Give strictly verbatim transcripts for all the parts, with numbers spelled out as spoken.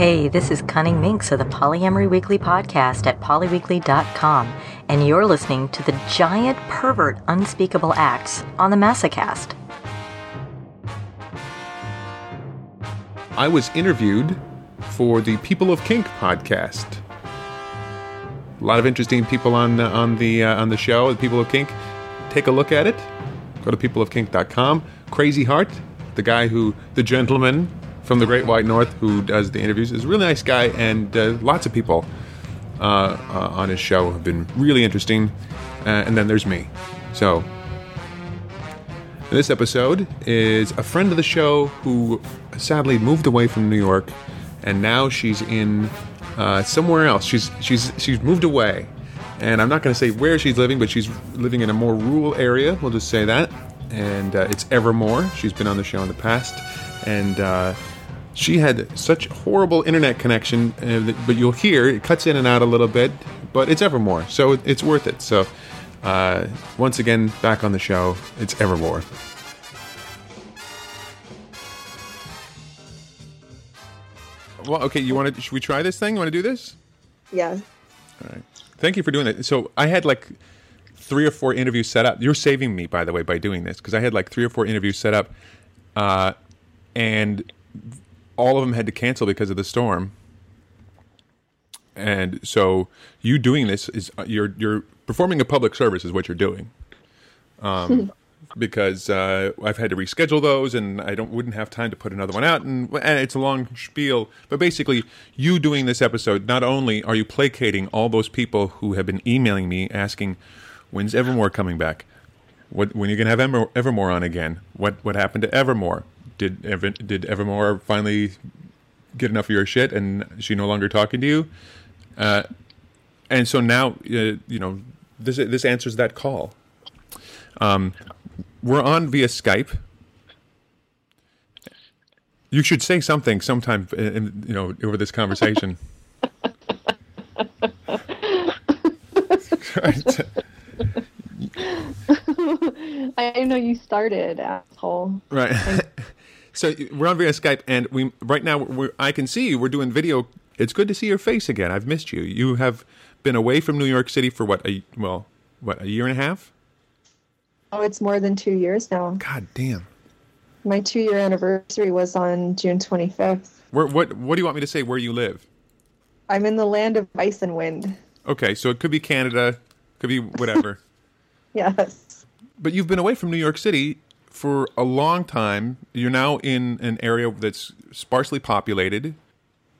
Hey, this is Cunning Minx of the Polyamory Weekly Podcast at poly weekly dot com, and you're listening to the giant pervert unspeakable acts on the Massacast. I was interviewed for the People of Kink podcast. A lot of interesting people on uh, on the uh, on the show, the People of Kink. Take a look at it. Go to people of kink dot com. Crazy Heart, the guy who, the gentleman from the Great White North who does the interviews, is a really nice guy, and uh, lots of people uh, uh, on his show have been really interesting. Uh, and then there's me. So, this episode is a friend of the show who sadly moved away from New York, and now she's in uh, somewhere else. She's she's she's moved away, and I'm not going to say where she's living, but she's living in a more rural area. We'll just say that. And uh, it's Evermore. She's been on the show in the past, and uh, she had such horrible internet connection. Uh, but you'll hear it cuts in and out a little bit. But it's Evermore, so it's worth it. So uh, once again, back on the show, it's Evermore. Well, okay. You want to? Should we try this thing? You want to do this? Yeah. All right. Thank you for doing that. So I had like three or four interviews set up. You're saving me, by the way, by doing this, because I had like three or four interviews set up, uh, and all of them had to cancel because of the storm. And so you doing this is you're you're performing a public service is what you're doing, um, because uh, I've had to reschedule those, and I don't wouldn't have time to put another one out, and, and it's a long spiel. But basically, you doing this episode, not only are you placating all those people who have been emailing me asking, when's Evermore coming back? What, when are you gonna have Ever, Evermore on again? What what happened to Evermore? Did Ever, did Evermore finally get enough of your shit, and is she no longer talking to you? Uh, and so now, uh, you know, this this answers that call. Um, we're on via Skype. You should say something sometime, in, you know, over this conversation. I know you started, asshole. Right. So we're on via Skype, and we right now we're, I can see you. We're doing video. It's good to see your face again. I've missed you. You have been away from New York City for what? A, well, what a year and a half. Oh, it's more than two years now. God damn. My two-year anniversary was on June twenty-fifth. Where, what? What do you want me to say? Where you live? I'm in the land of ice and wind. Okay, so it could be Canada, could be whatever. Yes. But you've been away from New York City for a long time. You're now in an area that's sparsely populated.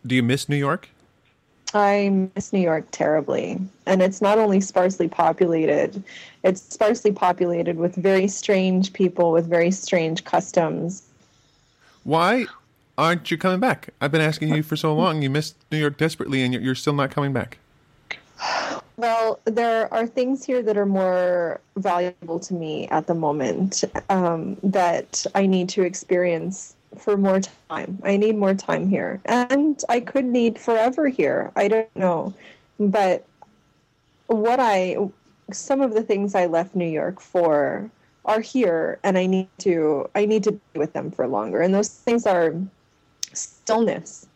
Do you miss New York? I miss New York terribly. And it's not only sparsely populated, it's sparsely populated with very strange people with very strange customs. Why aren't you coming back? I've been asking you for so long. You missed New York desperately, and you're still not coming back. Well, there are things here that are more valuable to me at the moment, um, that I need to experience for more time. I need more time here. And I could need forever here. I don't know. But what I, some of the things I left New York for are here, and I need to, I need to be with them for longer. And those things are stillness.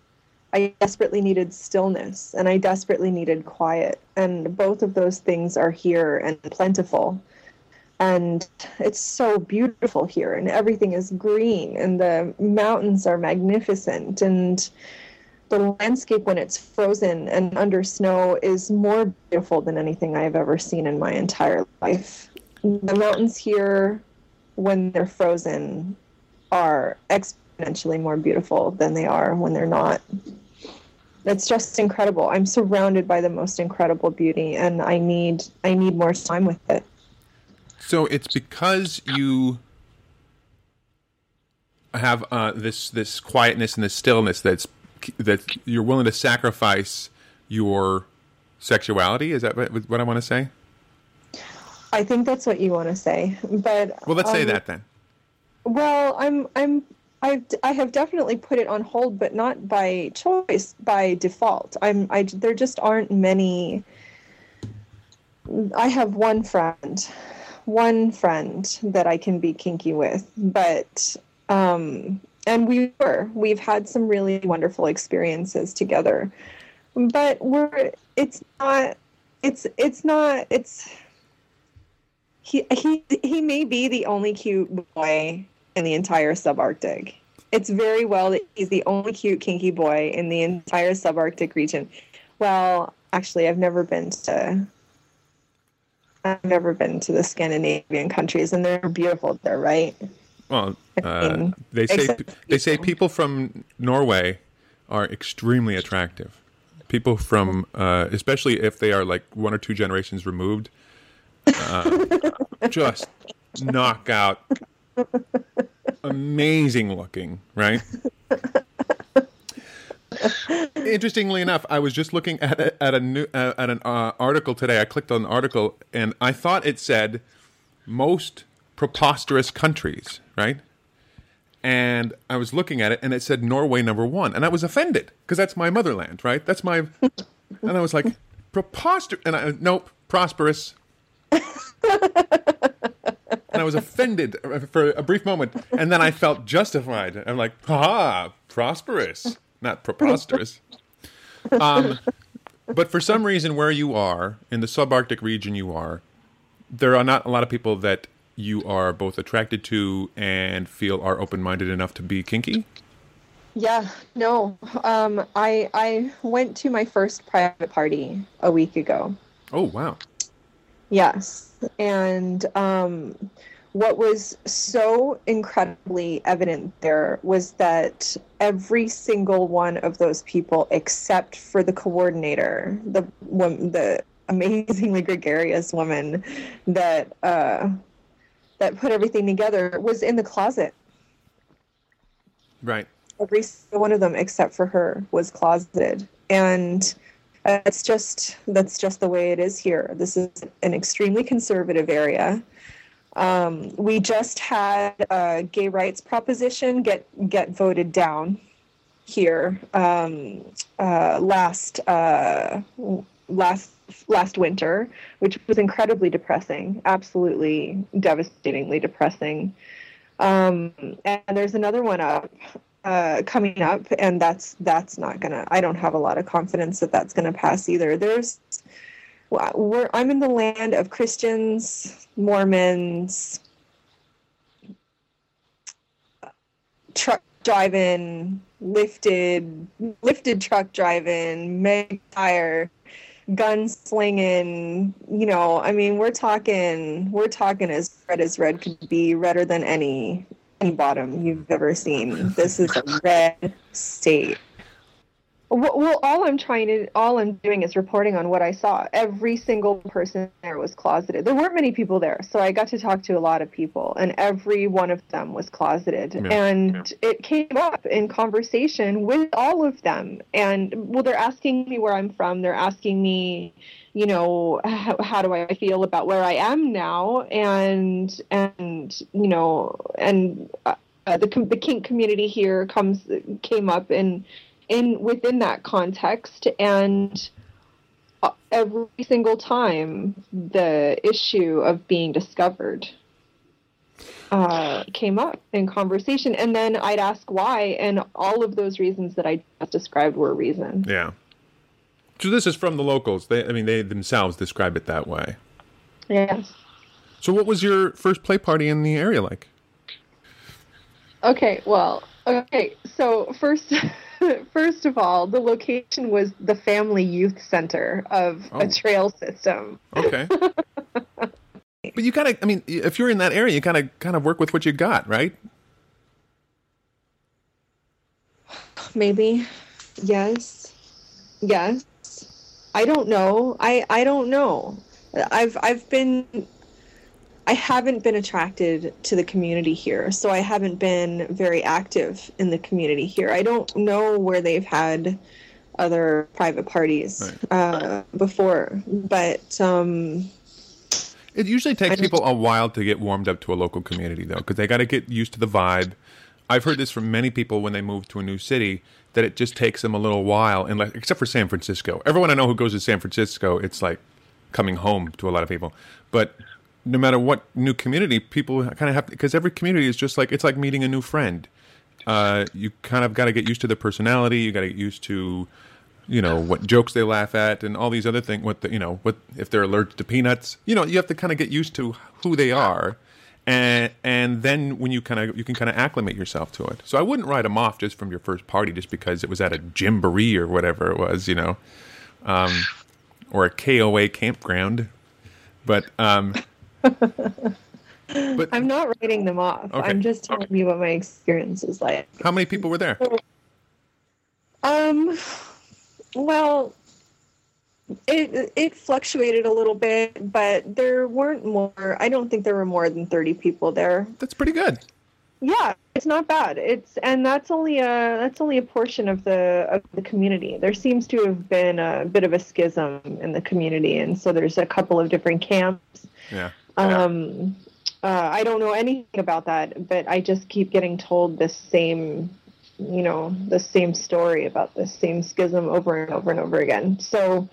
I desperately needed stillness, and I desperately needed quiet. And both of those things are here and plentiful. And it's so beautiful here, and everything is green, and the mountains are magnificent. And the landscape when it's frozen and under snow is more beautiful than anything I've ever seen in my entire life. The mountains here, when they're frozen, are exponentially more beautiful than they are when they're not. That's just incredible. I'm surrounded by the most incredible beauty, and I need I need more time with it. So it's because you have uh, this this quietness and this stillness that's that you're willing to sacrifice your sexuality. Is that what I want to say? I think that's what you want to say, but well, let's um, say that then. Well, I'm I'm. I've, I have definitely put it on hold, but not by choice, by default. I'm, I, there just aren't many. I have one friend, one friend that I can be kinky with, but um, And we were. We've had some really wonderful experiences together. But we're, it's not, it's, it's not, it's, he, he, he may be the only cute boy in the entire subarctic. It's very well that he's the only cute kinky boy in the entire subarctic region. Well, actually, I've never been to, I've never been to the Scandinavian countries, and they're beautiful there, right? Well, uh, I mean, they say they say people from Norway are extremely attractive. People from, uh, especially if they are like one or two generations removed, uh, just knock out. Amazing looking, right? Interestingly enough, I was just looking at a, at a new uh, at an uh, article today. I clicked on an article and I thought it said most preposterous countries, right? And I was looking at it and it said Norway number one, and I was offended because that's my motherland, right? That's my, and I was like preposterous, and I nope, prosperous. And I was offended for a brief moment, and then I felt justified. I'm like, ha, prosperous, not preposterous. Um, but for some reason, where you are, in the subarctic region you are, there are not a lot of people that you are both attracted to and feel are open-minded enough to be kinky? Yeah, no. Um, I I went to my first private party a week ago. Oh, wow. Yes. And um, what was so incredibly evident there was that every single one of those people, except for the coordinator, the woman, the amazingly gregarious woman that uh, that put everything together, was in the closet. Right. Every single one of them, except for her, was closeted. And Uh, it's just, that's just the way it is here. This is an extremely conservative area. Um, we just had a gay rights proposition get, get voted down here um, uh, last uh, last last winter, which was incredibly depressing, absolutely devastatingly depressing. Um, and there's another one up. Uh, coming up, and that's that's not gonna. I don't have a lot of confidence that that's gonna pass either. There's, we're, I'm in the land of Christians, Mormons, truck driving, lifted, lifted truck driving, mega tire, gun slinging. You know, I mean, we're talking, we're talking as red as red could be, redder than any. Bottom you've ever seen. This is a red state. Well, well, all I'm trying to, all I'm doing is reporting on what I saw. Every single person there was closeted. There weren't many people there, so I got to talk to a lot of people, and every one of them was closeted. Yeah, and yeah. It came up in conversation with all of them. And well, they're asking me where I'm from. They're asking me, you know, how, how do I feel about where I am now? And and you know, and uh, the the kink community here comes came up in. in within that context, and every single time the issue of being discovered uh, came up in conversation, and then I'd ask why, and all of those reasons that I just described were reasons. Yeah. So this is from the locals. They, I mean, they themselves describe it that way. Yes. So what was your first play party in the area like? Okay, well, okay, so first... First of all, the location was the Family Youth Center of oh. a trail system. Okay. But you gotta, I mean, if you're in that area, you gotta kind of work with what you got, right? Maybe. Yes. Yes. I don't know. I, I don't know. I've I've been... I haven't been attracted to the community here, so I haven't been very active in the community here. I don't know where they've had other private parties right. uh, before, but... Um, it usually takes people a while to get warmed up to a local community, though, because they got to get used to the vibe. I've heard this from many people when they move to a new city, that it just takes them a little while, and like, except for San Francisco. Everyone I know who goes to San Francisco, it's like coming home to a lot of people, but... No matter what new community, people kind of have, because every community is just like, it's like meeting a new friend. uh, you kind of got to get used to their personality. You got to get used to, you know, what jokes they laugh at and all these other things. What the, you know, what if they're allergic to peanuts? You know, you have to kind of get used to who they are, and and then when you kind of you can kind of acclimate yourself to it. So I wouldn't write them off just from your first party just because it was at a gymboree or whatever it was, you know, um, or a K O A campground. But um, but I'm not writing them off. Okay. I'm just telling okay. you what my experience is like. How many people were there? Um. Well, it it fluctuated a little bit, but there weren't more. I don't think there were more than thirty people there. That's pretty good. Yeah, it's not bad. It's and that's only a that's only a portion of the of the community. There seems to have been a bit of a schism in the community, and so there's a couple of different camps. Yeah. Um, yeah. Uh, I don't know anything about that, but I just keep getting told the same. you know, the same story about the same schism over and over and over again. So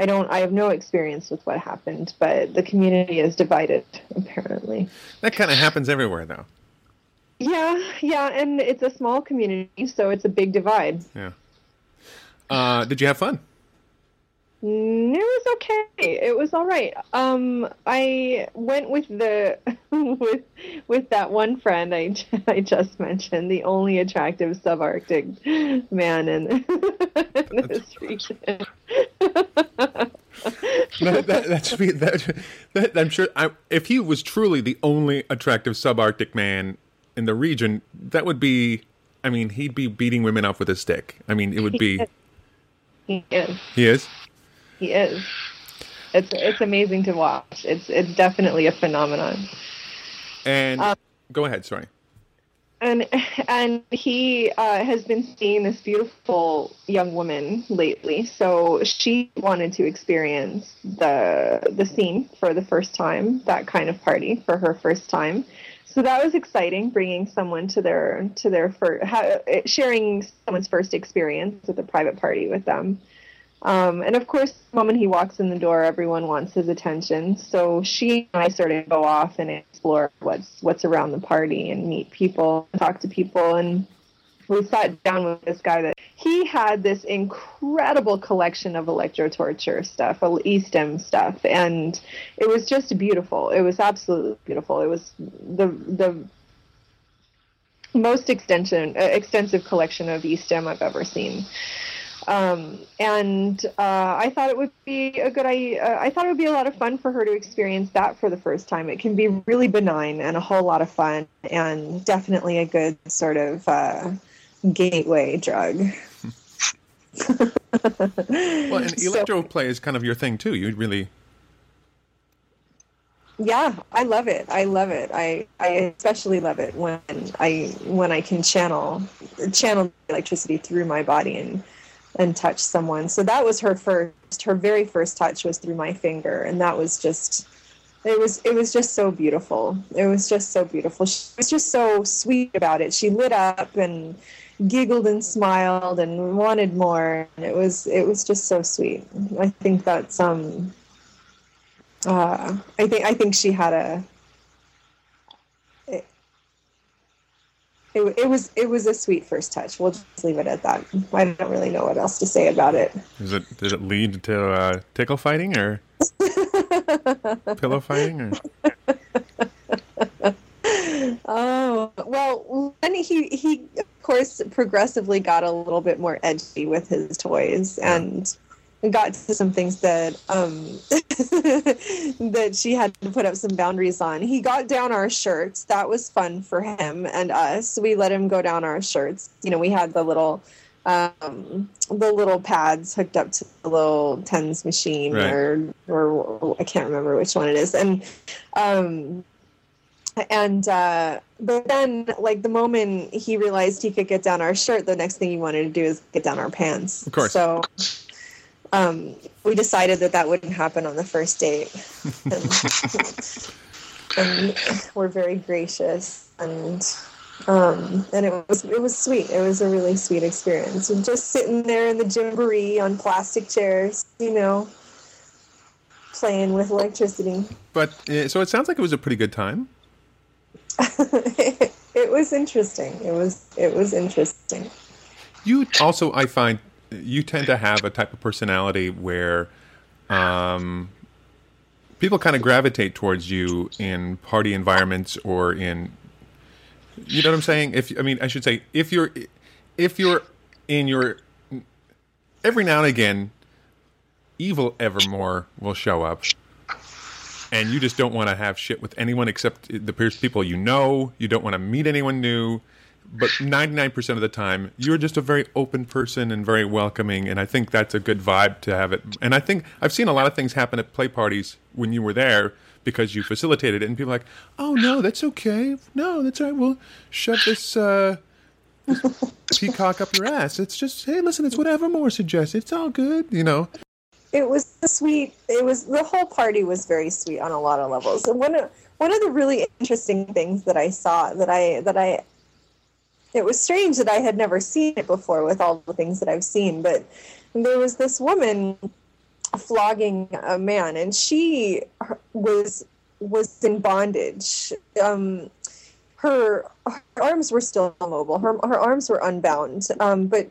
I don't, I have no experience with what happened, but the community is divided, apparently. That kind of happens everywhere, though. Yeah, yeah, and it's a small community, so it's a big divide. Yeah. Uh, did you have fun? It was okay. It was all right. Um, I went with the with with that one friend I, I just mentioned, the only attractive subarctic man in, in this region. No, that, that's me. That, that, I'm sure. I, if he was truly the only attractive subarctic man in the region, that would be. I mean, he'd be beating women off with a stick. I mean, it would be. He is. He is. He is. It's it's amazing to watch. It's it's definitely a phenomenon. And um, go ahead, sorry. And and he uh, has been seeing this beautiful young woman lately. So she wanted to experience the the scene for the first time, that kind of party for her first time. So that was exciting, bringing someone to their to their first, sharing someone's first experience at the private party with them. Um, and of course, the moment he walks in the door, everyone wants his attention. So she and I sort of go off and explore what's what's around the party and meet people, and talk to people. And we sat down with this guy that he had this incredible collection of electrotorture stuff, E-STEM stuff, and it was just beautiful. It was absolutely beautiful. It was the the most extension uh, extensive collection of E-STEM I've ever seen. Um, and, uh, I thought it would be a good, I, uh, I thought it would be a lot of fun for her to experience that for the first time. It can be really benign and a whole lot of fun and definitely a good sort of, uh, gateway drug. Well, and electro so, play is kind of your thing too. You really... Yeah, I love it. I love it. I, I especially love it when I, when I can channel, channel electricity through my body and and touch someone. So that was her first, her very first touch was through my finger. And that was just, it was, it was just so beautiful. It was just so beautiful. She was just so sweet about it. She lit up and giggled and smiled and wanted more. And it was, it was just so sweet. I think that's, um, uh, I think, I think she had a, it, It, it was it was a sweet first touch. We'll just leave it at that. I don't really know what else to say about it. Is it did it lead to uh, tickle fighting or pillow fighting? Or? Oh well, when he he of course progressively got a little bit more edgy with his toys and got to some things that um, that she had to put up some boundaries on. He got down our shirts. That was fun for him and us. We let him go down our shirts. You know, we had the little um, the little pads hooked up to the little TENS machine, right. or, or or I can't remember which one it is. And um, and uh, but then, like the moment he realized he could get down our shirt, the next thing he wanted to do is get down our pants. Of course. So. Um, we decided that that wouldn't happen on the first date. And, and we're very gracious, and um, and it was it was sweet. It was a really sweet experience. We're just sitting there in the gymboree on plastic chairs, you know, playing with electricity. But so it sounds like it was a pretty good time. it, it was interesting. It was it was interesting. You also, I find, you tend to have a type of personality where um, people kind of gravitate towards you in party environments or in, you know what I'm saying? If I mean, I should say, if you're, if you're in your, every now and again, evil Evermore will show up. And you just don't want to have shit with anyone except the people you know. You don't want to meet anyone new. But ninety-nine percent of the time, you're just a very open person and very welcoming. And I think that's a good vibe to have it. And I think I've seen a lot of things happen at play parties when you were there because you facilitated it. And people are like, oh, no, that's okay. No, that's all right. We'll shove this, uh, this peacock up your ass. It's just, hey, listen, it's what Evermore suggests. It's all good, you know. It was sweet. It was the whole party was very sweet on a lot of levels. And one of one of the really interesting things that I saw that I that I it was strange that I had never seen it before with all the things that I've seen. But there was this woman flogging a man, and she was was in bondage. Um, her, her arms were still mobile. Her her arms were unbound, um, but.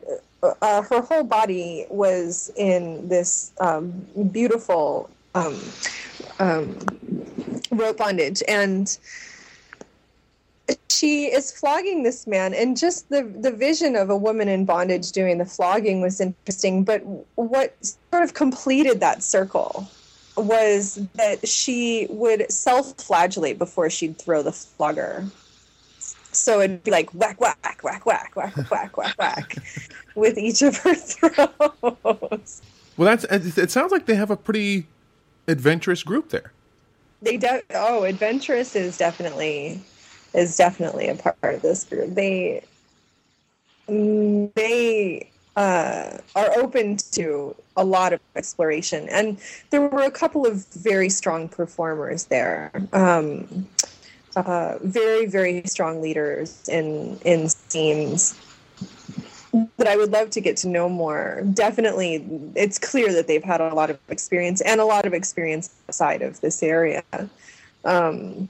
Uh, her whole body was in this um, beautiful um, um, rope bondage, and she is flogging this man. And just the, the vision of a woman in bondage doing the flogging was interesting. But what sort of completed that circle was that she would self-flagellate before she'd throw the flogger. So it'd be like whack, whack, whack, whack, whack, whack, whack, whack, with each of her throws. Well, that's. It sounds like they have a pretty adventurous group there. They de- oh, adventurous is definitely is definitely a part of this group. They they uh, are open to a lot of exploration, and there were a couple of very strong performers there. Um, Uh, very, very strong leaders in in scenes that I would love to get to know more. Definitely, it's clear that they've had a lot of experience and a lot of experience outside of this area. Um,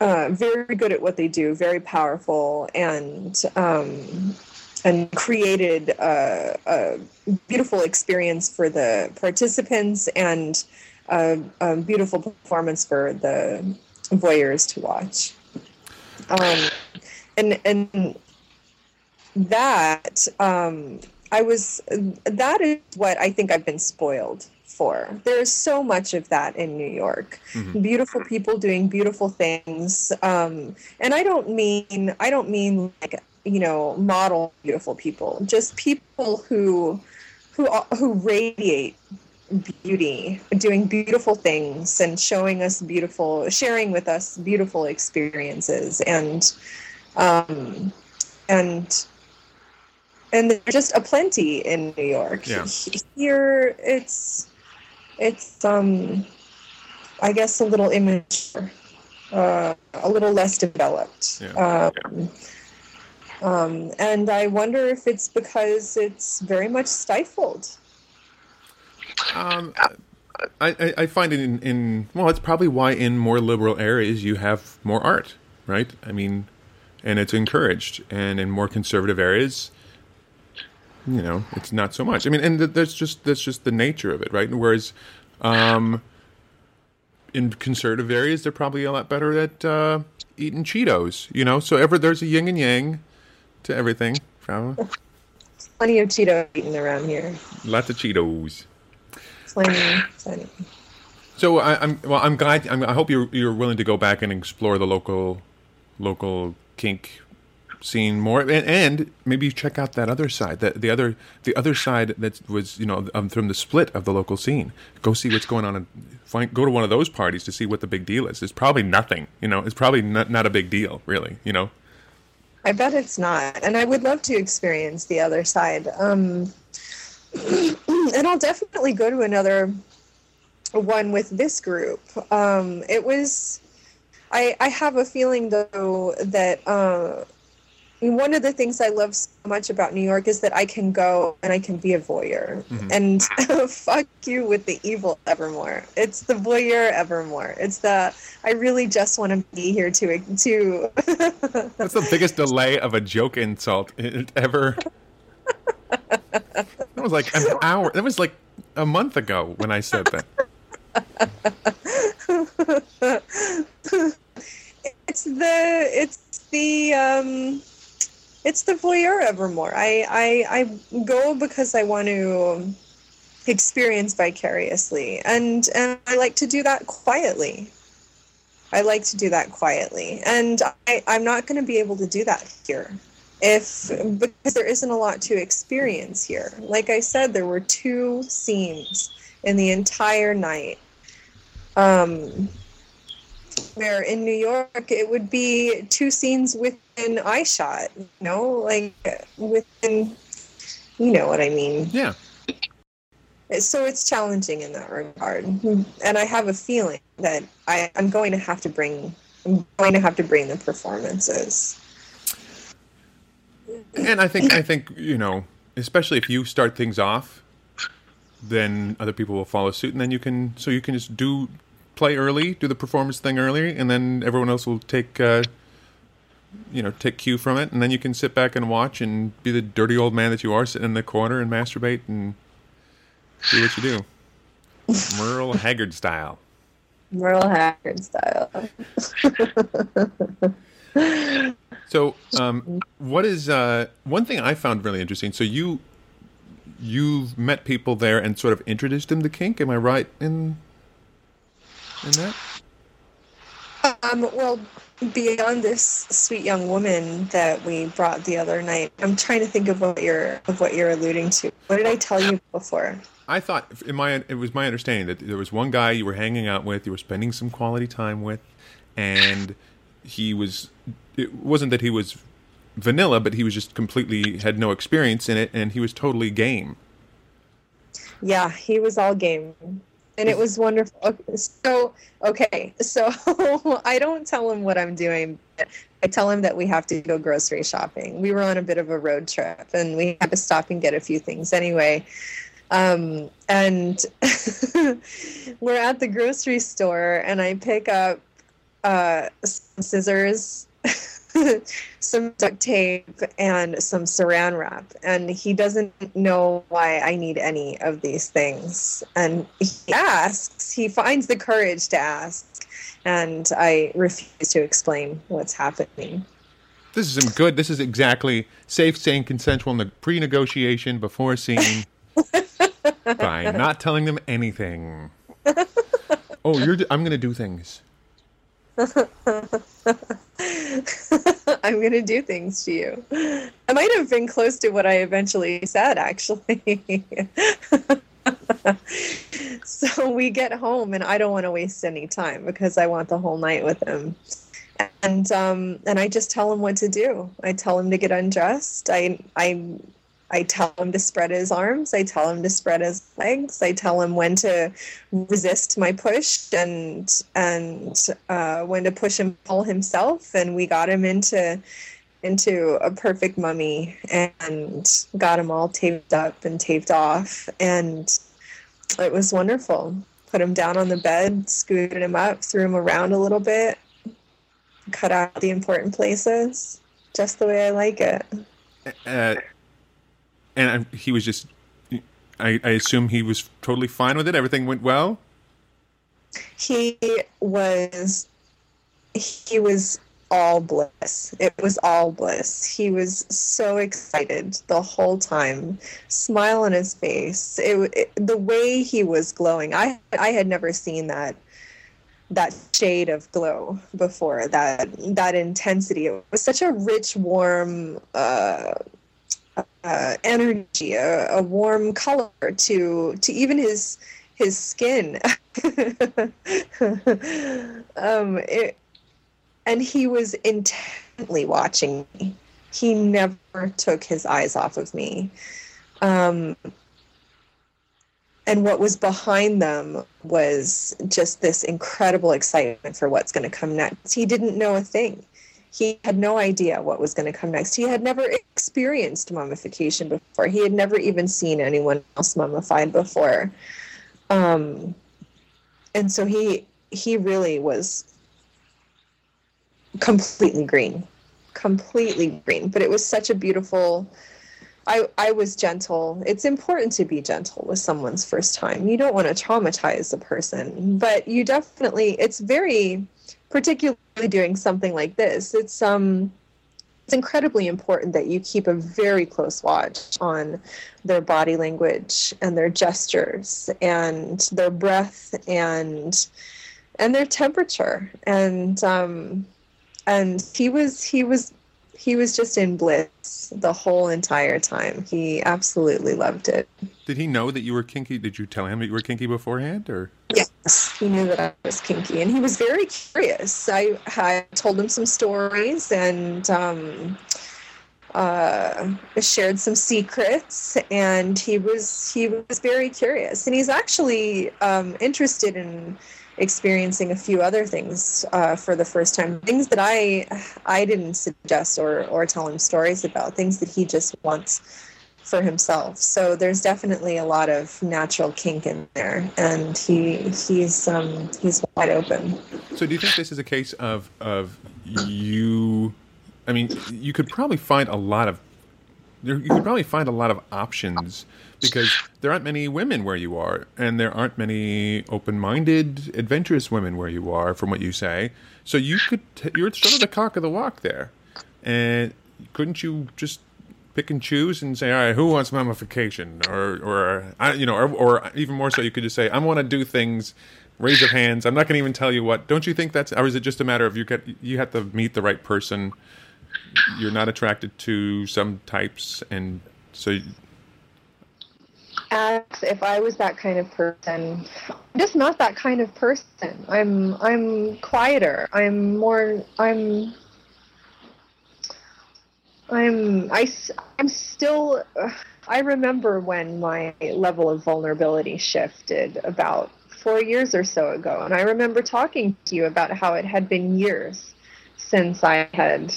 uh, very good at what they do, very powerful, and um, and created a, a beautiful experience for the participants and a, a beautiful performance for the voyeurs to watch, um, and and that um, I was that is what I think I've been spoiled for. There is so much of that in New York. Mm-hmm. Beautiful people doing beautiful things, um, and I don't mean I don't mean like you know model beautiful people, just people who who who radiate beauty, doing beautiful things and showing us beautiful, sharing with us beautiful experiences, and um, and and there's just a plenty in New York. Yeah. Here, it's it's um, I guess a little immature, uh, a little less developed. Yeah. Um, yeah. Um, and I wonder if it's because it's very much stifled. Um, I, I find it in, in, well, it's probably why in more liberal areas you have more art, right? I mean, and it's encouraged. And in more conservative areas, you know, it's not so much. I mean, and that's just that's just the nature of it, right? Whereas um, in conservative areas, they're probably a lot better at uh, eating Cheetos, you know? So ever there's a yin and yang to everything, probably. Plenty of Cheetos eating around here. Lots of Cheetos. So I, I'm well. I'm glad. I'm, I hope you're you're willing to go back and explore the local local kink scene more, and, and maybe check out that other side, that the other the other side that was you know um, from the split of the local scene. Go see what's going on, and find, go to one of those parties to see what the big deal is. It's probably nothing. You know, it's probably not not a big deal, really. You know, I bet it's not, and I would love to experience the other side. Um, And I'll definitely go to another one with this group. Um, it was, I, I have a feeling though that, uh, mean, one of the things I love so much about New York is that I can go and I can be a voyeur. Mm-hmm. And fuck you with the evil Evermore. It's the voyeur Evermore. It's the, I really just want to be here to... to That's the biggest delay of a joke insult ever. That was like an hour. That was like a month ago when I said that. It's the... It's the... Um, It's the voyeur Evermore. I, I I go because I want to experience vicariously, and and I like to do that quietly. I like to do that quietly, and I, I'm not going to be able to do that here, if because there isn't a lot to experience here. Like I said, there were two scenes in the entire night. Um, where in New York it would be two scenes with. And I shot, you know, like within, you know what I mean? Yeah. So it's challenging in that regard. And I have a feeling that I, I'm going to have to bring, I'm going to have to bring the performances. And I think, I think, you know, especially if you start things off, then other people will follow suit. And then you can, so you can just do, play early, do the performance thing early, and then everyone else will take, uh, you know, take cue from it, and then you can sit back and watch and be the dirty old man that you are, sit in the corner and masturbate and do what you do. Merle Haggard style. Merle Haggard style. So, um, what is, uh, one thing I found really interesting, so you, you've met people there and sort of introduced them to kink, am I right in, in that? Um, well, beyond this sweet young woman that we brought the other night, I'm trying to think of what you're of what you're alluding to. What did I tell you before? I thought in my it was my understanding that there was one guy you were hanging out with, you were spending some quality time with, and he was. It wasn't that he was vanilla, but he was just completely had no experience in it, and he was totally game. Yeah, he was all game. And it was wonderful. Okay, so, okay, so I don't tell him what I'm doing. But I tell him that we have to go grocery shopping. We were on a bit of a road trip, and we had to stop and get a few things anyway. Um, and we're at the grocery store, and I pick up uh, some scissors, some duct tape, and some Saran Wrap, and he doesn't know why I need any of these things, and he asks he finds the courage to ask, and I refuse to explain what's happening. This is good. This is exactly safe, sane, consensual in the pre-negotiation before seeing by not telling them anything. Oh, you're I'm gonna do things. I'm going to do things to you. I might have been close to what I eventually said, actually. So we get home, and I don't want to waste any time because I want the whole night with him. And um, and I just tell him what to do. I tell him to get undressed. I I I tell him to spread his arms. I tell him to spread his legs. I tell him when to resist my push and and uh, when to push him all himself. And we got him into into a perfect mummy and got him all taped up and taped off. And it was wonderful. Put him down on the bed, scooted him up, threw him around a little bit, cut out the important places, just the way I like it. Uh- And he was just, I, I assume he was totally fine with it? Everything went well? He was, he was all bliss. It was all bliss. He was so excited the whole time. Smile on his face. It, it, the way he was glowing. I I had never seen that. that shade of glow before. That, that intensity. It was such a rich, warm, uh, Uh, energy, a, a warm color to to even his his skin. um, it, and he was intently watching me. He never took his eyes off of me. Um, and what was behind them was just this incredible excitement for what's going to come next. He didn't know a thing. He had no idea what was going to come next. He had never experienced mummification before. He had never even seen anyone else mummified before. Um, and so he he really was completely green, completely green. But it was such a beautiful... I, I was gentle. It's important to be gentle with someone's first time. You don't want to traumatize a person, but you definitely, it's very, particularly doing something like this, it's um, it's incredibly important that you keep a very close watch on their body language and their gestures and their breath and and their temperature. And um, and he was he was. He was just in bliss the whole entire time. He absolutely loved it. Did he know that you were kinky? Did you tell him that you were kinky beforehand? Or yes, he knew that I was kinky, and he was very curious. I, I told him some stories and um, uh, shared some secrets, and he was he was very curious. And he's actually um, interested in experiencing a few other things uh, for the first time, things that I I didn't suggest or, or tell him stories about, things that he just wants for himself. So there's definitely a lot of natural kink in there, and he he's um, he's wide open. So do you think this is a case of of you? I mean, you could probably find a lot of you could probably find a lot of options, because there aren't many women where you are, and there aren't many open-minded, adventurous women where you are, from what you say. So you could, t- you're sort of the cock of the walk there. And couldn't you just pick and choose and say, all right, who wants mummification? Or, or I, you know, or, or even more so, you could just say, I want to do things, raise of hands. I'm not going to even tell you what. Don't you think that's, or is it just a matter of you get, you have to meet the right person? You're not attracted to some types, and so... You, Alex, if I was that kind of person, I'm just not that kind of person. I'm I'm quieter. I'm more. I'm. I'm. I. I'm still. I remember when my level of vulnerability shifted about four years or so ago, and I remember talking to you about how it had been years since I had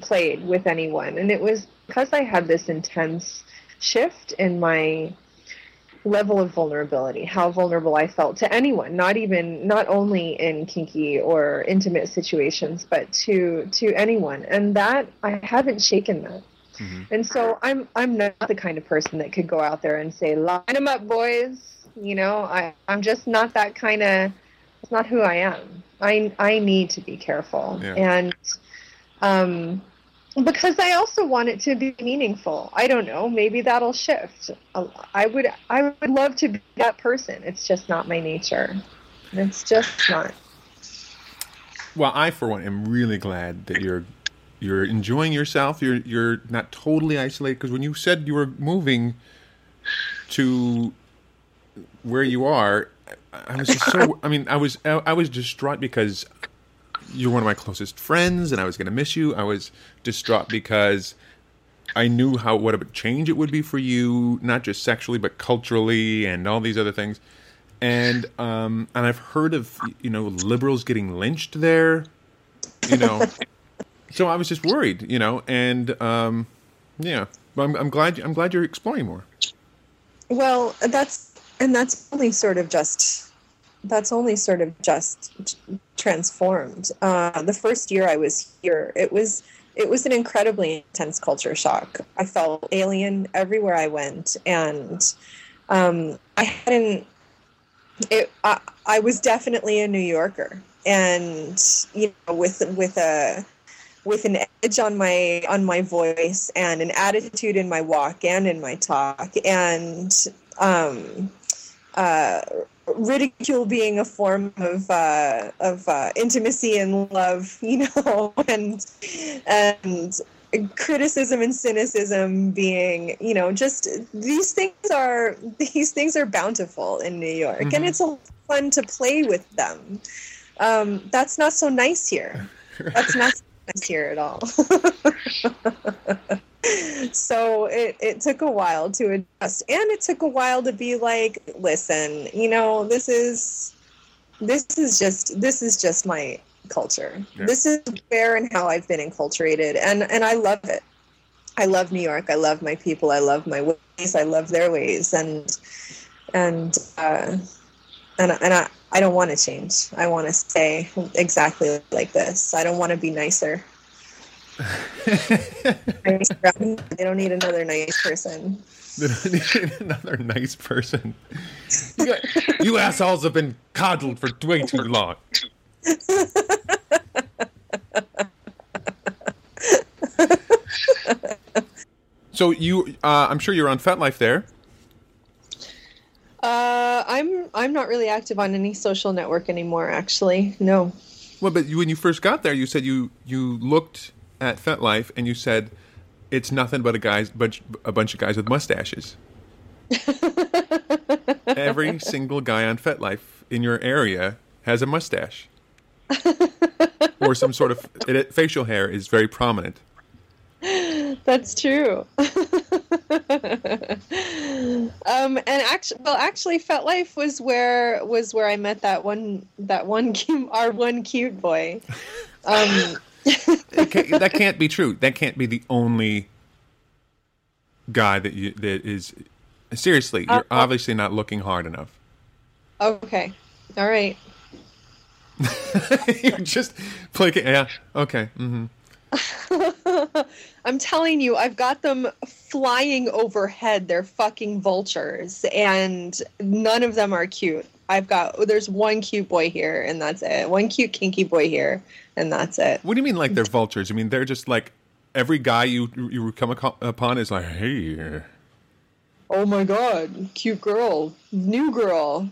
played with anyone, and it was because I had this intense shift in my level of vulnerability, how vulnerable I felt to anyone, not even, not only in kinky or intimate situations, but to, to anyone. And that, I haven't shaken that. Mm-hmm. And so I'm, I'm not the kind of person that could go out there and say, line them up, boys. You know, I, I'm just not that kind of, it's not who I am. I, I need to be careful. Yeah. And, um, because I also want it to be meaningful. I don't know. Maybe that'll shift. I would I would love to be that person. It's just not my nature. It's just not. Well, I, for one, am really glad that you're you're enjoying yourself. You're you're not totally isolated, because when you said you were moving to where you are, I was just so. I mean, I was I was distraught because you're one of my closest friends, and I was going to miss you. I was distraught because I knew how what a change it would be for you, not just sexually, but culturally and all these other things. And um, and I've heard of, you know, liberals getting lynched there, you know. So I was just worried, you know. And um, yeah, I'm, I'm glad I'm glad you're exploring more. Well, that's and that's only sort of just. That's only sort of just transformed. Uh, the first year I was here, it was it was an incredibly intense culture shock. I felt alien everywhere I went, and um, I hadn't. It, I, I was definitely a New Yorker, and you know, with with a with an edge on my on my voice, and an attitude in my walk and in my talk, and um, uh. ridicule being a form of uh, of uh, intimacy and love, you know, and and criticism and cynicism being, you know, just these things are these things are bountiful in New York, mm-hmm. and it's fun to play with them. Um, that's not so nice here. That's not so nice here at all. So it, it took a while to adjust, and it took a while to be like, listen, you know, this is, this is just, this is just my culture. Yeah. This is where and how I've been enculturated, and, and I love it. I love New York. I love my people. I love my ways. I love their ways. And and uh, and and I, I don't want to change. I want to stay exactly like this. I don't want to be nicer. They don't need another nice person. They don't need another nice person. You, got, you assholes have been coddled for way too long. So you, uh, I'm sure you're on FetLife there. Uh, I'm I'm not really active on any social network anymore, actually. No. Well, but you, when you first got there, you said you you looked at FetLife and you said it's nothing but a guys bunch a bunch of guys with mustaches. Every single guy on FetLife in your area has a mustache, or some sort of it, facial hair is very prominent. That's true. um, and actually, well, actually, FetLife was where was where I met that one that one our one cute boy. Um, can't, that can't be true. That can't be the only guy that you that is. Seriously, you're uh, obviously not looking hard enough. Okay, all right. You're just playing. Yeah. Okay. Mm-hmm. I'm telling you, I've got them flying overhead. They're fucking vultures, and none of them are cute. I've got oh, there's one cute boy here, and that's it. One cute kinky boy here, and that's it. What do you mean, like they're vultures? I mean, they're just like every guy you you come upon is like, hey, oh my god, cute girl, new girl.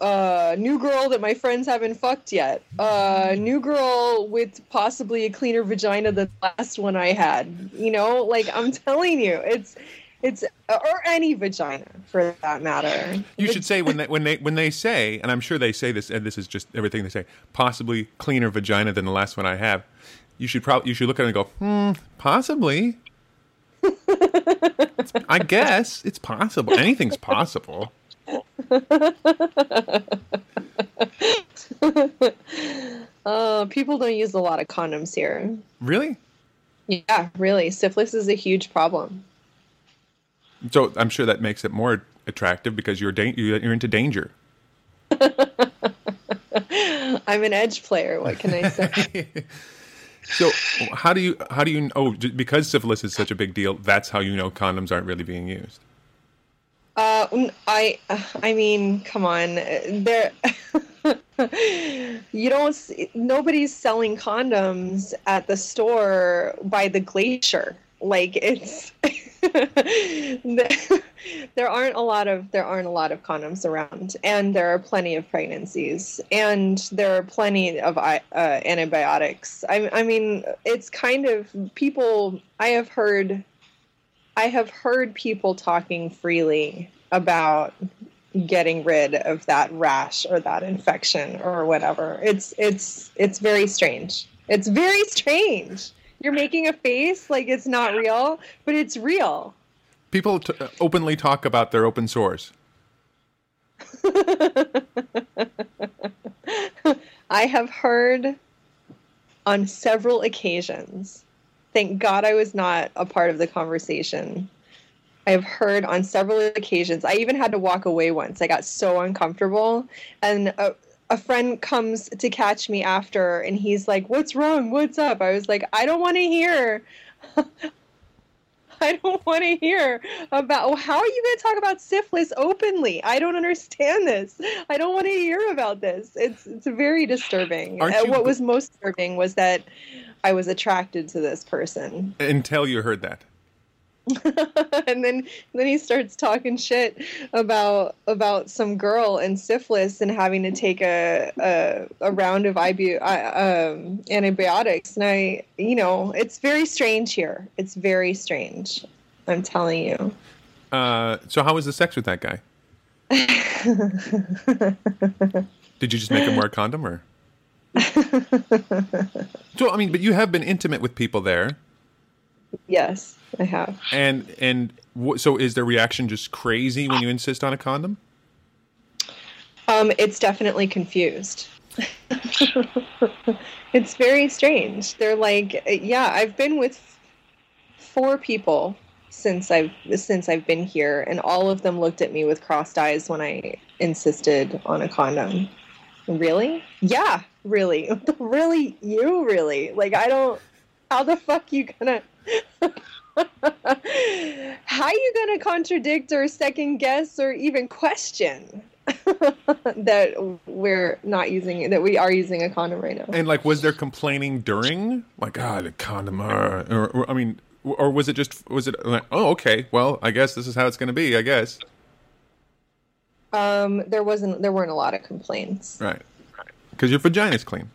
Uh, new girl that my friends haven't fucked yet. Uh, new girl with possibly a cleaner vagina than the last one I had. You know, like I'm telling you, it's it's or any vagina for that matter. You should say when they when they when they say, and I'm sure they say this, and this is just everything they say, possibly cleaner vagina than the last one I have. You should probably you should look at it and go, hmm, possibly. I guess it's possible. Anything's possible. uh, people don't use a lot of condoms here. Really? Yeah, really. Syphilis is a huge problem. So I'm sure that makes it more attractive because you're da- you're into danger. I'm an edge player. What can I say? So how do you how do you oh because syphilis is such a big deal? That's how you know condoms aren't really being used. Uh, I, I mean, come on, there, you don't, see, nobody's selling condoms at the store by the glacier. Like it's, there aren't a lot of, there aren't a lot of condoms around, and there are plenty of pregnancies, and there are plenty of uh, antibiotics. I, I mean, it's kind of people, I have heard I have heard people talking freely about getting rid of that rash or that infection or whatever. It's it's it's very strange. It's very strange. You're making a face like it's not real, but it's real. People t- openly talk about their open sores. I have heard on several occasions. Thank God I was not a part of the conversation. I have heard on several occasions. I even had to walk away once. I got so uncomfortable. And a, a friend comes to catch me after, and he's like, what's wrong? What's up? I was like, I don't want to hear. I don't want to hear about how are you going to talk about syphilis openly? I don't understand this. I don't want to hear about this. It's it's very disturbing. And what was most disturbing was that I was attracted to this person. Until you heard that. and then then he starts talking shit about about some girl and syphilis and having to take a a, a round of I B, uh, um, antibiotics. And I, you know, it's very strange here. It's very strange. I'm telling you. Uh, so how was the sex with that guy? Did you just make him wear a condom or? So I mean, but you have been intimate with people there. Yes, I have. And and w- so is their reaction just crazy when you insist on a condom? Um, it's definitely confused. It's very strange. They're like, yeah, I've been with four people since I've since I've been here, and all of them looked at me with crossed eyes when I insisted on a condom. Really? Yeah, really. Really? You really? Like, I don't, how the fuck you gonna, how you gonna contradict or second guess or even question that we're not using, that we are using a condom right now? And like, was there complaining during, like, ah, the condom, or, or I mean, or was it just, was it like, oh, okay, well, I guess this is how it's going to be, I guess. Um, there wasn't, there weren't a lot of complaints. Right. Right. Because your vagina's clean.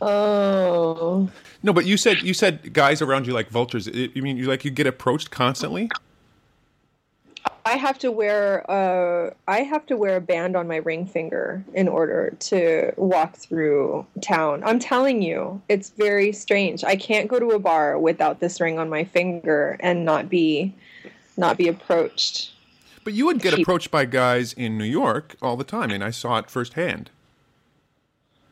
Oh. No, but you said, you said guys around you like vultures. You mean you like, you get approached constantly? I have to wear a, I have to wear a band on my ring finger in order to walk through town. I'm telling you, it's very strange. I can't go to a bar without this ring on my finger and not be, not be approached. But you would get approached by guys in New York all the time, and I saw it firsthand.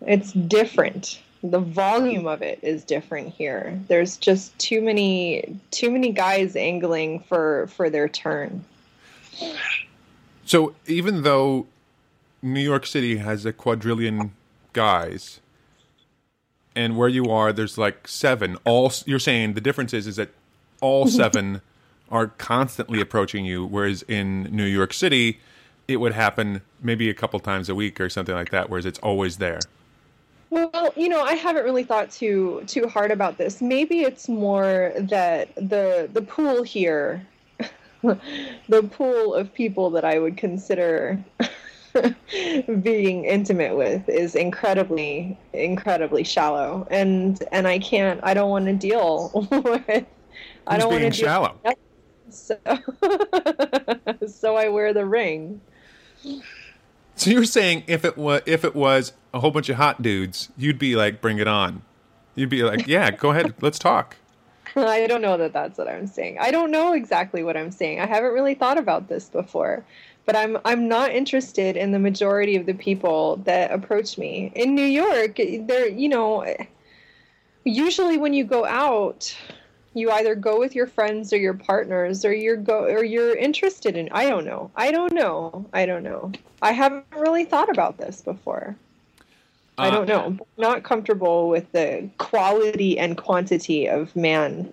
It's different. The volume of it is different here. There's just too many, too many guys angling for, for their turn. So even though New York City has a quadrillion guys, and where you are, there's like seven. All you're saying, the difference is, is that all seven are constantly approaching you, whereas in New York City, it would happen maybe a couple times a week or something like that, whereas it's always there. Well, you know, I haven't really thought too too hard about this. Maybe it's more that the the pool here, the pool of people that I would consider being intimate with is incredibly, incredibly shallow, and and I can't, I don't want to deal with. I don't want to deal shallow. With so, so I wear the ring. So you're saying if it was if it was a whole bunch of hot dudes, you'd be like, bring it on. You'd be like, yeah, go ahead, let's talk. I don't know that that's what I'm saying. I don't know exactly what I'm saying. I haven't really thought about this before, but I'm I'm not interested in the majority of the people that approach me in New York. They're, you know, usually when you go out, you either go with your friends or your partners, or you're go or you're interested in. I don't know. I don't know. I don't know. I haven't really thought about this before. Uh, I don't know. Not comfortable with the quality and quantity of man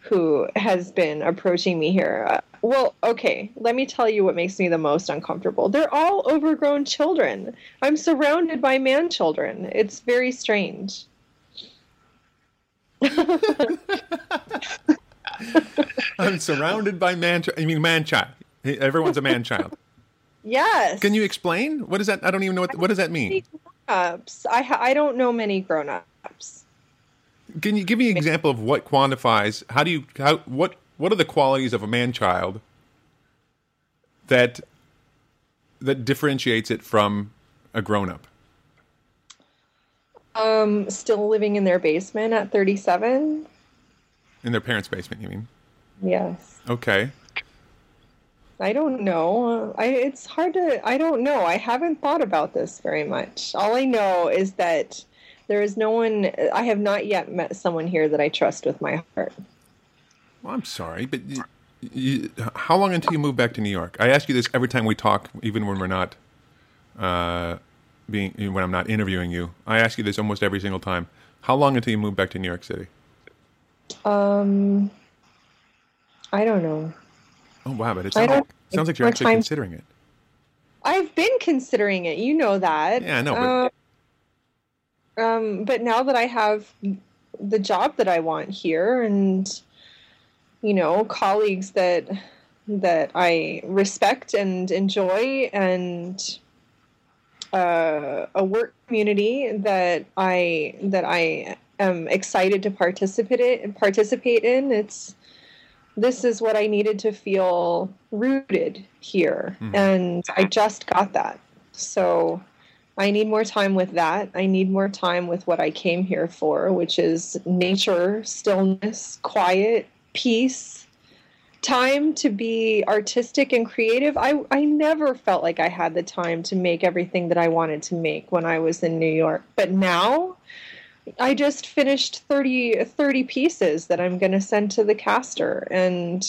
who has been approaching me here. Uh, well, okay. Let me tell you what makes me the most uncomfortable. They're all overgrown children. I'm surrounded by man children. It's very strange. I'm surrounded by man. I mean, man child. Everyone's a man child. Yes. Can you explain? What is that? I don't even know what. What does that mean? Grown-ups. I ha- I don't know many grown-ups. Can you give me an example of what quantifies? How do you? How what? What are the qualities of a man child that that differentiates it from a grown-up? Um, still living in their basement at thirty-seven. In their parents' basement, you mean? Yes. Okay. I don't know. I, it's hard to... I don't know. I haven't thought about this very much. All I know is that there is no one... I have not yet met someone here that I trust with my heart. Well, I'm sorry, but you, you, how long until you move back to New York? I ask you this every time we talk, even when we're not... Uh, being when I'm not interviewing you. I ask you this almost every single time. How long until you move back to New York City? Um, I don't know. Oh, wow, but it sounds, like, it sounds like you're actually time. considering it. I've been considering it. You know that. Yeah, I know. But... Um, um, but now that I have the job that I want here and, you know, colleagues that that I respect and enjoy and uh, a work community that I that I am excited to participate in, participate in, it's... This is what I needed to feel rooted here, mm-hmm. and I just got that. So I need more time with that. I need more time with what I came here for, which is nature, stillness, quiet, peace, time to be artistic and creative. I, I never felt like I had the time to make everything that I wanted to make when I was in New York. But now I just finished thirty, thirty pieces that I'm going to send to the caster. And,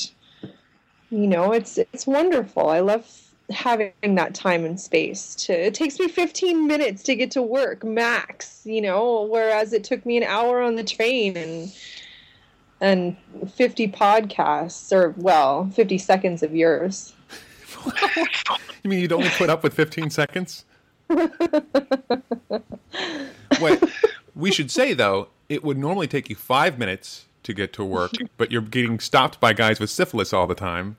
you know, it's it's wonderful. I love having that time and space to, it takes me fifteen minutes to get to work max, you know, whereas it took me an hour on the train and, and fifty podcasts or well, fifty seconds of yours. You mean you'd only put up with fifteen seconds? Wait, we should say though, it would normally take you five minutes to get to work, but you're getting stopped by guys with syphilis all the time.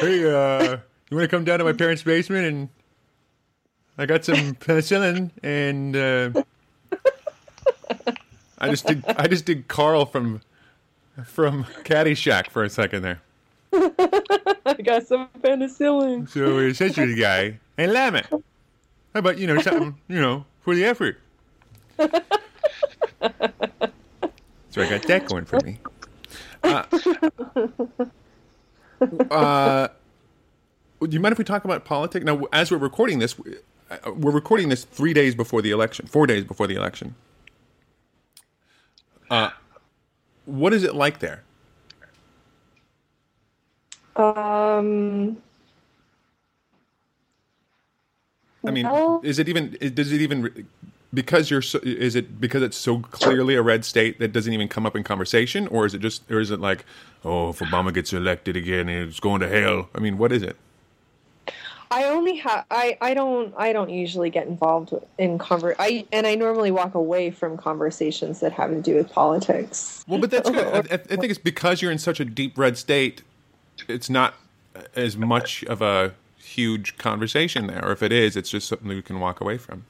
Hey, uh, you want to come down to my parents' basement and I got some penicillin and uh, I just did I just did Carl from from Caddyshack for a second there. I got some penicillin. So essentially, the guy, hey Lemon, how about you know something you know for the effort? So I got that going for me. Uh, uh, do you mind if we talk about politics? Now, as we're recording this, we're recording this three days before the election, four days before the election. Uh, what is it like there? Um, I mean, well, is it even, does it even... Because you're, so, is it because it's so clearly a red state that doesn't even come up in conversation, or is it just, or is it like, oh, if Obama gets elected again, it's going to hell? I mean, what is it? I only have, I, I don't, I don't usually get involved in conver. I and I normally walk away from conversations that have to do with politics. Well, but that's good. I, I think it's because you're in such a deep red state, it's not as much of a huge conversation there, or if it is, it's just something that you can walk away from.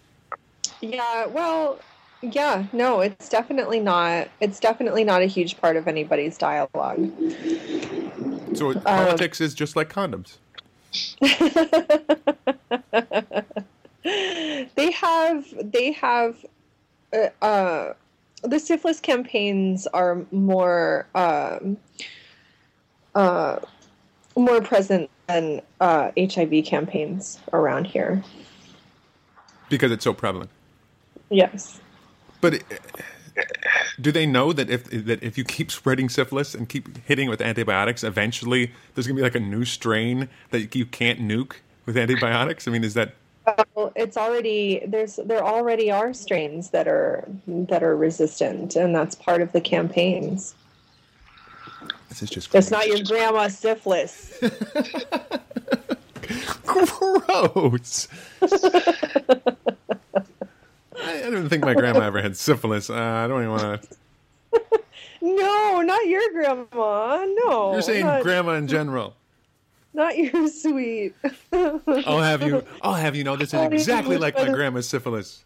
Yeah, well, yeah, no, it's definitely not. It's definitely not a huge part of anybody's dialogue. So um, politics is just like condoms. They have, they have, uh, uh, the syphilis campaigns are more, um, uh, more present than uh, H I V campaigns around here because it's so prevalent. Yes, but do they know that if that if you keep spreading syphilis and keep hitting with antibiotics, eventually there's gonna be like a new strain that you can't nuke with antibiotics? I mean, is that? Well, it's already there's there already are strains that are that are resistant, and that's part of the campaigns. This is just. Crazy. It's not your grandma's syphilis. Gross. I don't think my grandma ever had syphilis. Uh, I don't even want to. No, not your grandma. No. You're saying not... grandma in general. Not your sweet. I'll have you. I'll have you know this is exactly like my grandma's syphilis.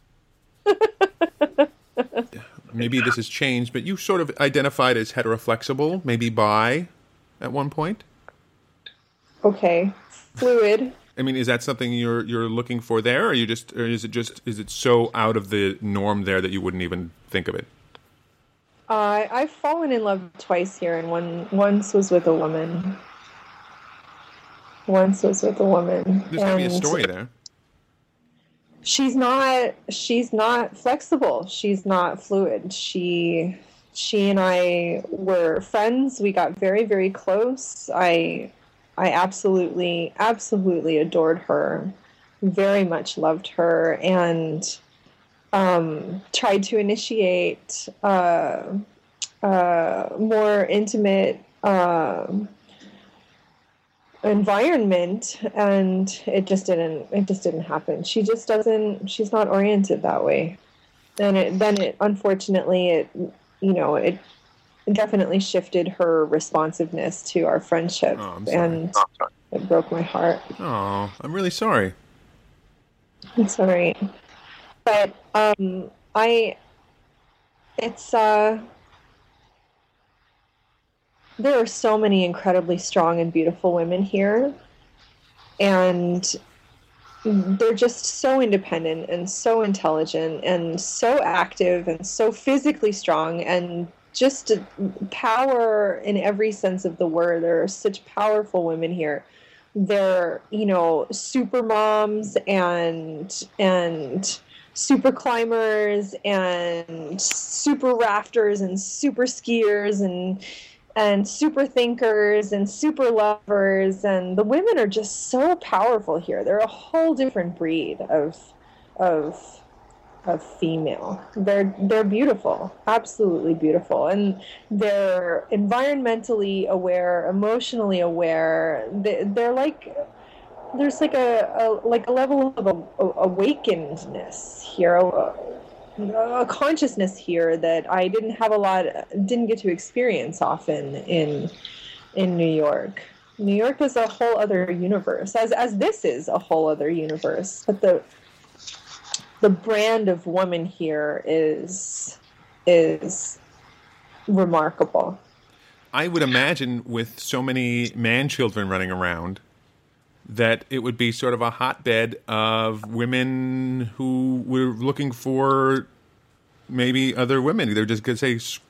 Maybe this has changed, but you sort of identified as heteroflexible, maybe bi, at one point. Okay, fluid. I mean, is that something you're you're looking for there, or are you just, or is it just, is it so out of the norm there that you wouldn't even think of it? Uh, I've fallen in love twice here, and one once was with a woman. Once was with a woman. There's gotta be a story there. She's not. She's not flexible. She's not fluid. She she and I were friends. We got very very close. I. I absolutely, absolutely adored her, very much loved her, and um, tried to initiate uh, uh, more intimate uh, environment, and it just didn't. It just didn't happen. She just doesn't. She's not oriented that way, and it, then it unfortunately it you know it. definitely shifted her responsiveness to our friendship, oh, and it broke my heart. Oh, I'm really sorry. It's all right. But um, I, it's, uh, there are so many incredibly strong and beautiful women here, and they're just so independent and so intelligent and so active and so physically strong and just power in every sense of the word. There are such powerful women here. They're, you know, super moms and and super climbers and super rafters and super skiers and and super thinkers and super lovers. And the women are just so powerful here. They're a whole different breed of of of female. They're they're beautiful, absolutely beautiful. And they're environmentally aware, emotionally aware. They, they're like, there's like a, a like a level of a, a awakenedness here, a, a consciousness here that I didn't have a lot, didn't get to experience often in in New York. New York is a whole other universe, as as this is a whole other universe. But the the brand of woman here is is remarkable. I would imagine with so many man children running around that it would be sort of a hotbed of women who were looking for maybe other women. They're just going to say,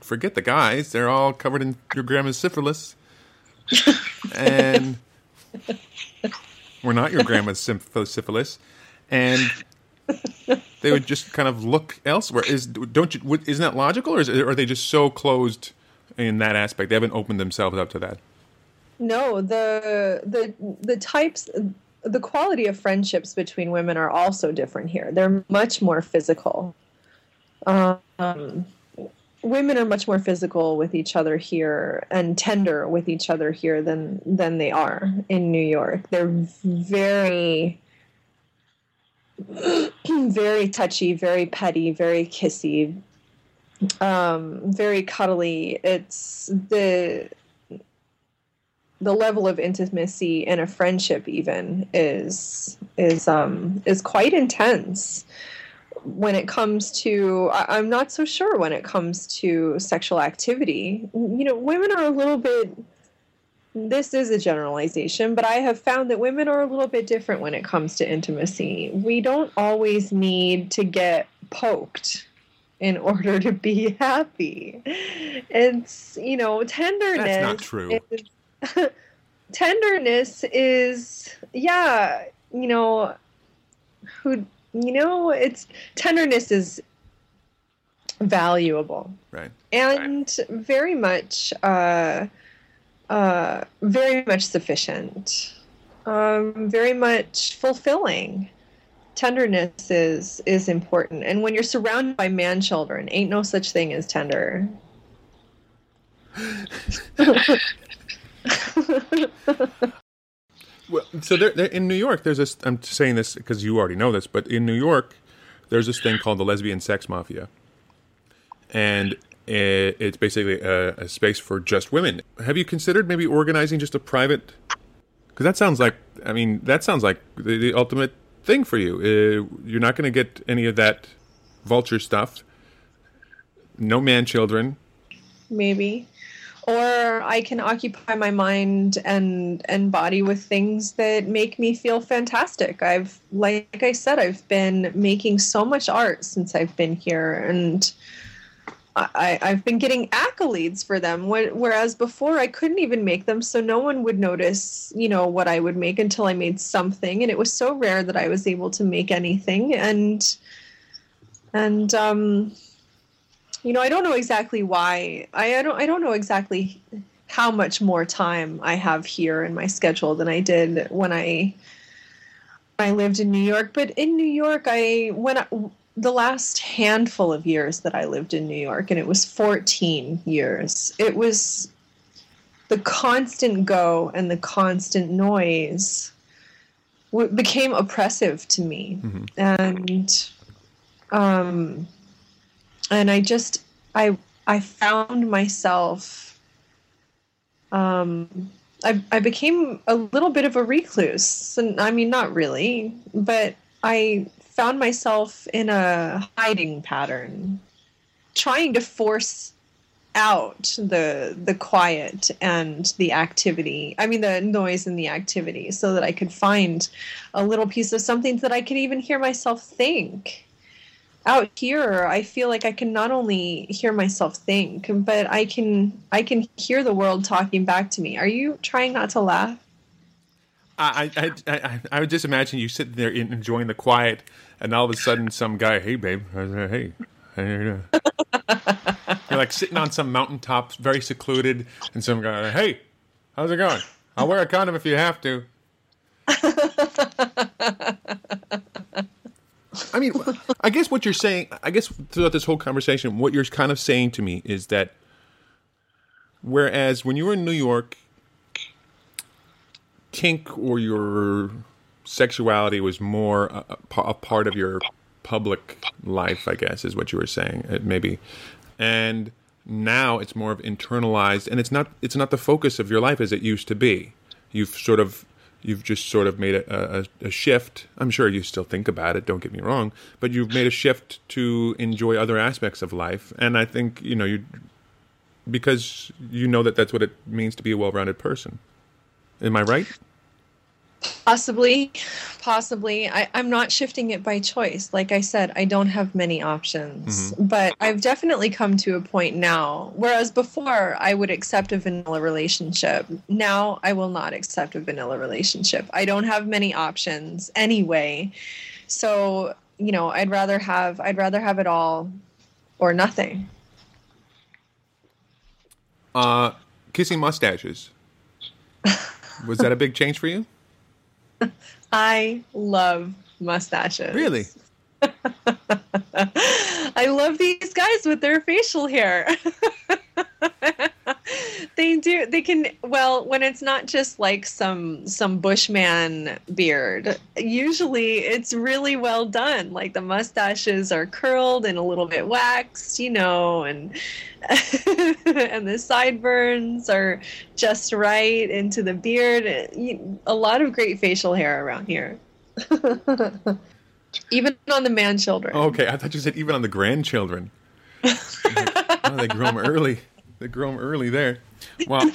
forget the guys. They're all covered in your grandma's syphilis. And we're not your grandma's syphilis. And they would just kind of look elsewhere. Is don't you, isn't that logical? Or is, are they just so closed in that aspect? They haven't opened themselves up to that. No, the the the types, the quality of friendships between women are also different here. They're much more physical. Um, women are much more physical with each other here and tender with each other here than than they are in New York. They're very, very touchy, very petty, very kissy, um, very cuddly. It's the... the level of intimacy in a friendship even is is um is quite intense. When it comes to, I, I'm not so sure when it comes to sexual activity. You know, women are a little bit, this is a generalization, but I have found that women are a little bit different when it comes to intimacy. We don't always need to get poked in order to be happy. It's, you know, tenderness. That's not true. Is, tenderness is, yeah, you know, who, you know, it's, tenderness is valuable, right? And right. very much, uh, uh, very much sufficient, um, very much fulfilling. Tenderness is is important, and when you're surrounded by man children, ain't no such thing as tender. Well, so there, there, in New York, there's this, I'm saying this because you already know this, but in New York, there's this thing called the Lesbian Sex Mafia. And it, it's basically a, a space for just women. Have you considered maybe organizing just a private, because that sounds like, I mean, that sounds like the, the ultimate thing for you. Uh, you're not going to get any of that vulture stuff. No man children. Maybe. Or I can occupy my mind and and body with things that make me feel fantastic. I've, like I said, I've been making so much art since I've been here, and I, I've been getting accolades for them, whereas before I couldn't even make them, so no one would notice, you know, what I would make until I made something, and it was so rare that I was able to make anything, and and um. You know, I don't know exactly why. I, I don't. I don't know exactly how much more time I have here in my schedule than I did when I I lived in New York. But in New York, I when I, the last handful of years that I lived in New York, and it was fourteen years. It was the constant go and the constant noise w- became oppressive to me, mm-hmm. and um. And I just, I I found myself, um, I I became a little bit of a recluse. And I mean, not really, but I found myself in a hiding pattern, trying to force out the the quiet and the activity, I mean the noise and the activity, so that I could find a little piece of something that I could even hear myself think. Out here, I feel like I can not only hear myself think, but I can I can hear the world talking back to me. Are you trying not to laugh? I I I, I would just imagine you sitting there enjoying the quiet, and all of a sudden, some guy, hey babe, hey. You're like sitting on some mountaintop, very secluded, and some guy, hey, how's it going? I'll wear a condom if you have to. I mean, I guess what you're saying, I guess throughout this whole conversation, what you're kind of saying to me is that whereas when you were in New York, kink or your sexuality was more a, a part of your public life, I guess, is what you were saying, maybe. And now it's more of internalized, and it's not it's not the focus of your life as it used to be. You've sort of You've just sort of made a, a, a shift. I'm sure you still think about it, don't get me wrong, but you've made a shift to enjoy other aspects of life. And I think, you know, you because you know that that's what it means to be a well-rounded person. Am I right? Possibly. Possibly. I, I'm not shifting it by choice. Like I said, I don't have many options. Mm-hmm. But I've definitely come to a point now, whereas before I would accept a vanilla relationship. Now I will not accept a vanilla relationship. I don't have many options anyway. So, you know, I'd rather have I'd rather have it all or nothing. Uh, kissing mustaches. Was that a big change for you? I love mustaches. Really? I love these guys with their facial hair. They do. They can. Well, when it's not just like some some bushman beard, usually it's really well done. Like the mustaches are curled and a little bit waxed, you know, and and the sideburns are just right into the beard. A lot of great facial hair around here. Even on the man children. Oh, okay, I thought you said even on the grandchildren. Oh, they grow them early. They grow them early there. Well,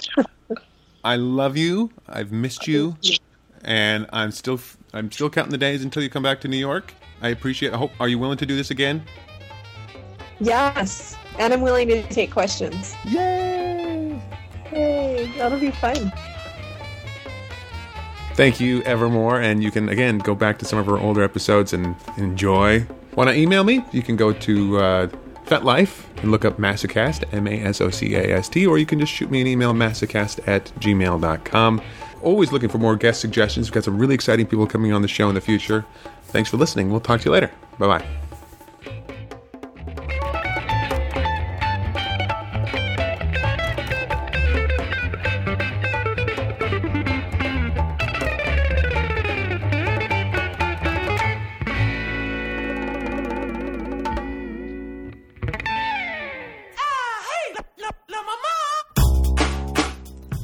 I love you. I've missed you, and I'm still I'm still counting the days until you come back to New York. I appreciate. I hope. Are you willing to do this again? Yes, and I'm willing to take questions. Yay! Yay! That'll be fun. Thank you, Evermore, and you can again go back to some of our older episodes and enjoy. Want to email me? You can go to uh, FetLife and look up Massacast, M A S O C A S T, or you can just shoot me an email, massacast at gmail dot com. Always looking for more guest suggestions. We've got some really exciting people coming on the show in the future. Thanks for listening. We'll talk to you later. Bye-bye.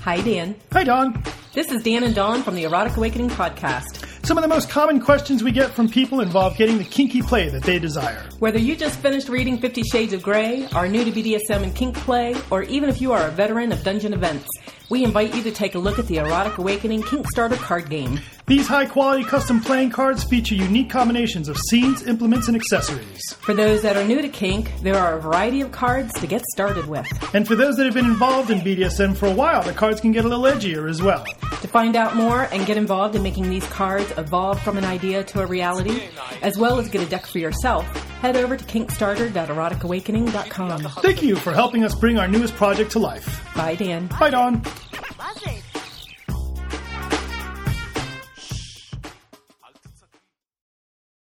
Hi, Dan. Hi, Dawn. This is Dan and Dawn from the Erotic Awakening Podcast. Some of the most common questions we get from people involve getting the kinky play that they desire. Whether you just finished reading Fifty Shades of Grey, are new to B D S M and kink play, or even if you are a veteran of dungeon events, we invite you to take a look at the Erotic Awakening Kinkstarter card game. These high-quality custom playing cards feature unique combinations of scenes, implements, and accessories. For those that are new to kink, there are a variety of cards to get started with. And for those that have been involved in B D S M for a while, the cards can get a little edgier as well. To find out more and get involved in making these cards evolve from an idea to a reality, as well as get a deck for yourself, head over to kinkstarter dot erotic awakening dot com. Thank you for helping us bring our newest project to life. Bye, Dan. Bye, Dawn.